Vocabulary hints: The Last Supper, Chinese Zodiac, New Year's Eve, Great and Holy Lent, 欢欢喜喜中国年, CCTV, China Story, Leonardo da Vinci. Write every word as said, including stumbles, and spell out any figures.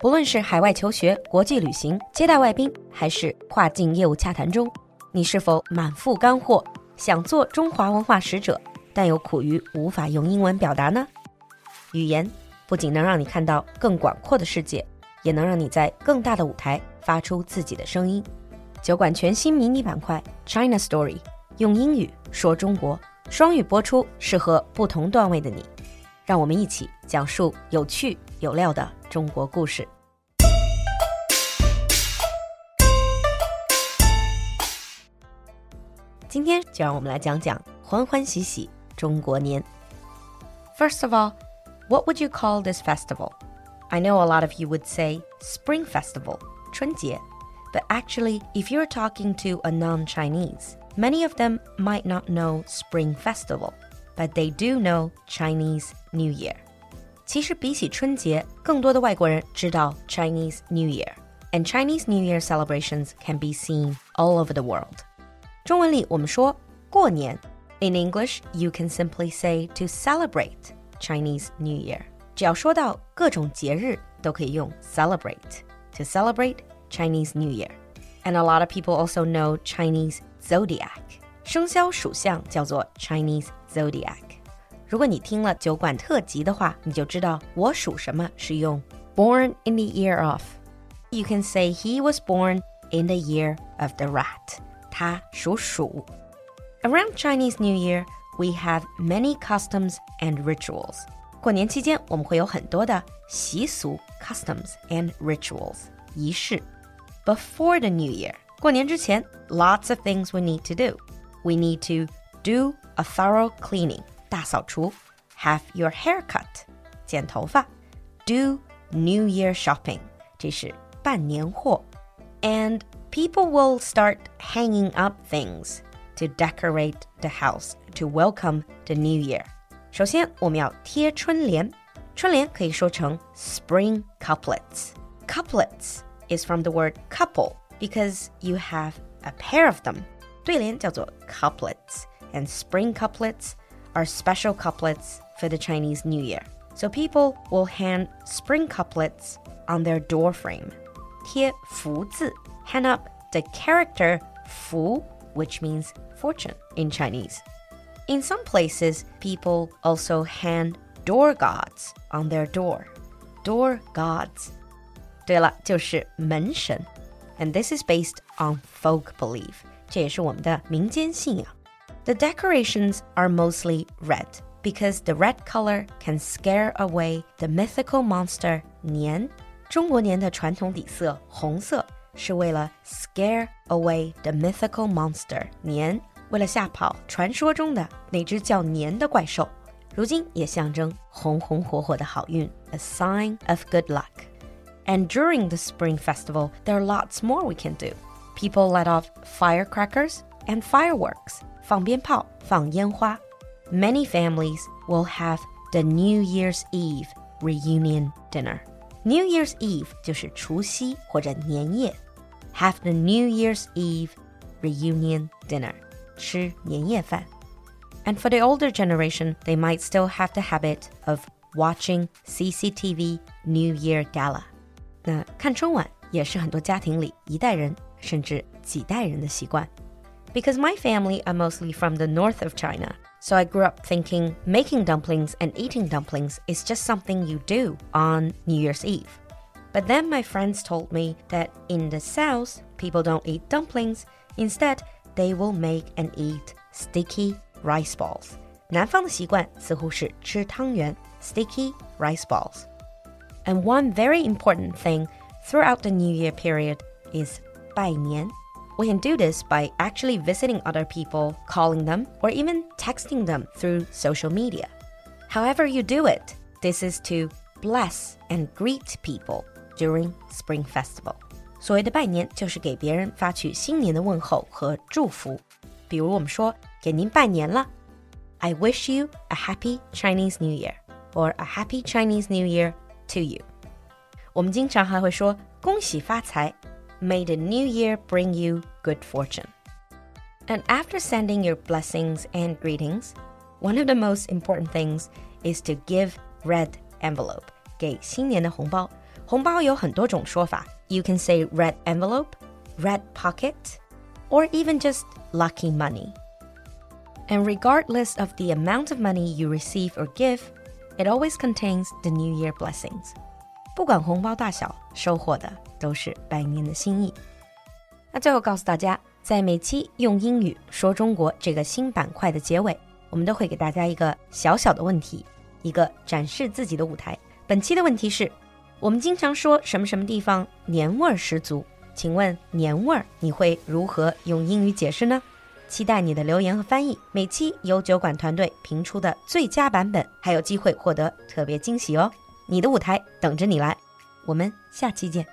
不论是海外求学、国际旅行、接待外宾，还是跨境业务洽谈中，你是否满腹干货，想做中华文化使者，但又苦于无法用英文表达呢？语言不仅能让你看到更广阔的世界，也能让你在更大的舞台发出自己的声音。酒馆全新迷你板块 China Story， 用英语说中国，双语播出，适合不同段位的你。让我们一起讲述有趣有料的中国故事。今天就让我们来讲讲欢欢喜喜中国年。 First of all, what would you call this festival? I know a lot of you would say Spring Festival, 春节 But actually, if you're talking to a non-Chinese, many of them might not know Spring Festival, but they do know Chinese New Year. 其实比起春节，更多的外国人知道 Chinese New Year, and Chinese New Year celebrations can be seen all over the world. 中文里我们说过年 In English, you can simply say to celebrate Chinese New Year. 只要说到各种节日，都可以用 celebrate, to celebrate Chinese New Year. And a lot of people also know Chinese Zodiac. 生肖属相叫做 Chinese Zodiac. 如果你听了酒馆特辑的话，你就知道我属什么是用 born in the year of. You can say he was born in the year of the rat. 他属鼠。Around Chinese New Year, we have many customs and rituals. 过年期间我们会有很多的习俗 customs and rituals. 仪式Before the new year, 过年之前 lots of things we need to do. We need to do a thorough cleaning, 大扫除 have your haircut, 剪头发 do new year shopping, 这是办年货 and people will start hanging up things to decorate the house to welcome the new year. 首先我们要贴春联，春联可以说成 spring couplets. Couplets is from the word couple because you have a pair of them. 对联叫做 couplets, and spring couplets are special couplets for the Chinese New Year. So people will hand spring couplets on their door frame. 贴福字 hang up the character 福, which means fortune in Chinese. In some places, people also hand door gods on their door. Door gods.对了，就是门神 And this is based on folk belief. 这也是我们的民间信仰 The decorations are mostly red because the red color can scare away the mythical monster 年中国年的传统底色红色是为了 scare away the mythical monster 年为了吓跑传说中的那只叫年的怪兽如今也象征红红火火的好运 A sign of good luck.And during the Spring Festival, there are lots more we can do. People let off firecrackers and fireworks, 放鞭炮，放烟花. Many families will have the New Year's Eve reunion dinner. New Year's Eve 就是除夕或者年夜. Have the New Year's Eve reunion dinner. 吃年夜饭. And for the older generation, they might still have the habit of watching C C T V New Year Gala.那看春晚也是很多家庭里一代人甚至几代人的习惯 Because my family are mostly from the north of China, so I grew up thinking making dumplings and eating dumplings is just something you do on New Year's Eve. But then my friends told me that in the south, people don't eat dumplings. Instead, they will make and eat sticky rice balls. 南方的习惯似乎是吃汤圆 sticky rice balls.And one very important thing throughout the New Year period is 拜年. We can do this by actually visiting other people, calling them, or even texting them through social media. However you do it, this is to bless and greet people during Spring Festival. 所谓的拜年就是给别人发去新年的问候和祝福。比如我们说，给您拜年了。I wish you a happy Chinese New Year, or a happy Chinese New Year.To you. 我们经常还会说恭喜发财 May the new year bring you good fortune. And after sending your blessings and greetings, one of the most important things is to give red envelope, 给新年的红包红包有很多种说法 You can say red envelope, red pocket, or even just lucky money. And regardless of the amount of money you receive or give, it always contains the New Year blessings. 不管红包大小，收获的都是拜年的心意。那最后告诉大家，在每期用英语说中国这个新板块的结尾，我们都会给大家一个小小的问题，一个展示自己的舞台。本期的问题是，我们经常说什么什么地方年味十足，请问年味你会如何用英语解释呢？期待你的留言和翻译，每期由酒馆团队评出的最佳版本，还有机会获得特别惊喜哦。你的舞台等着你来，我们下期见。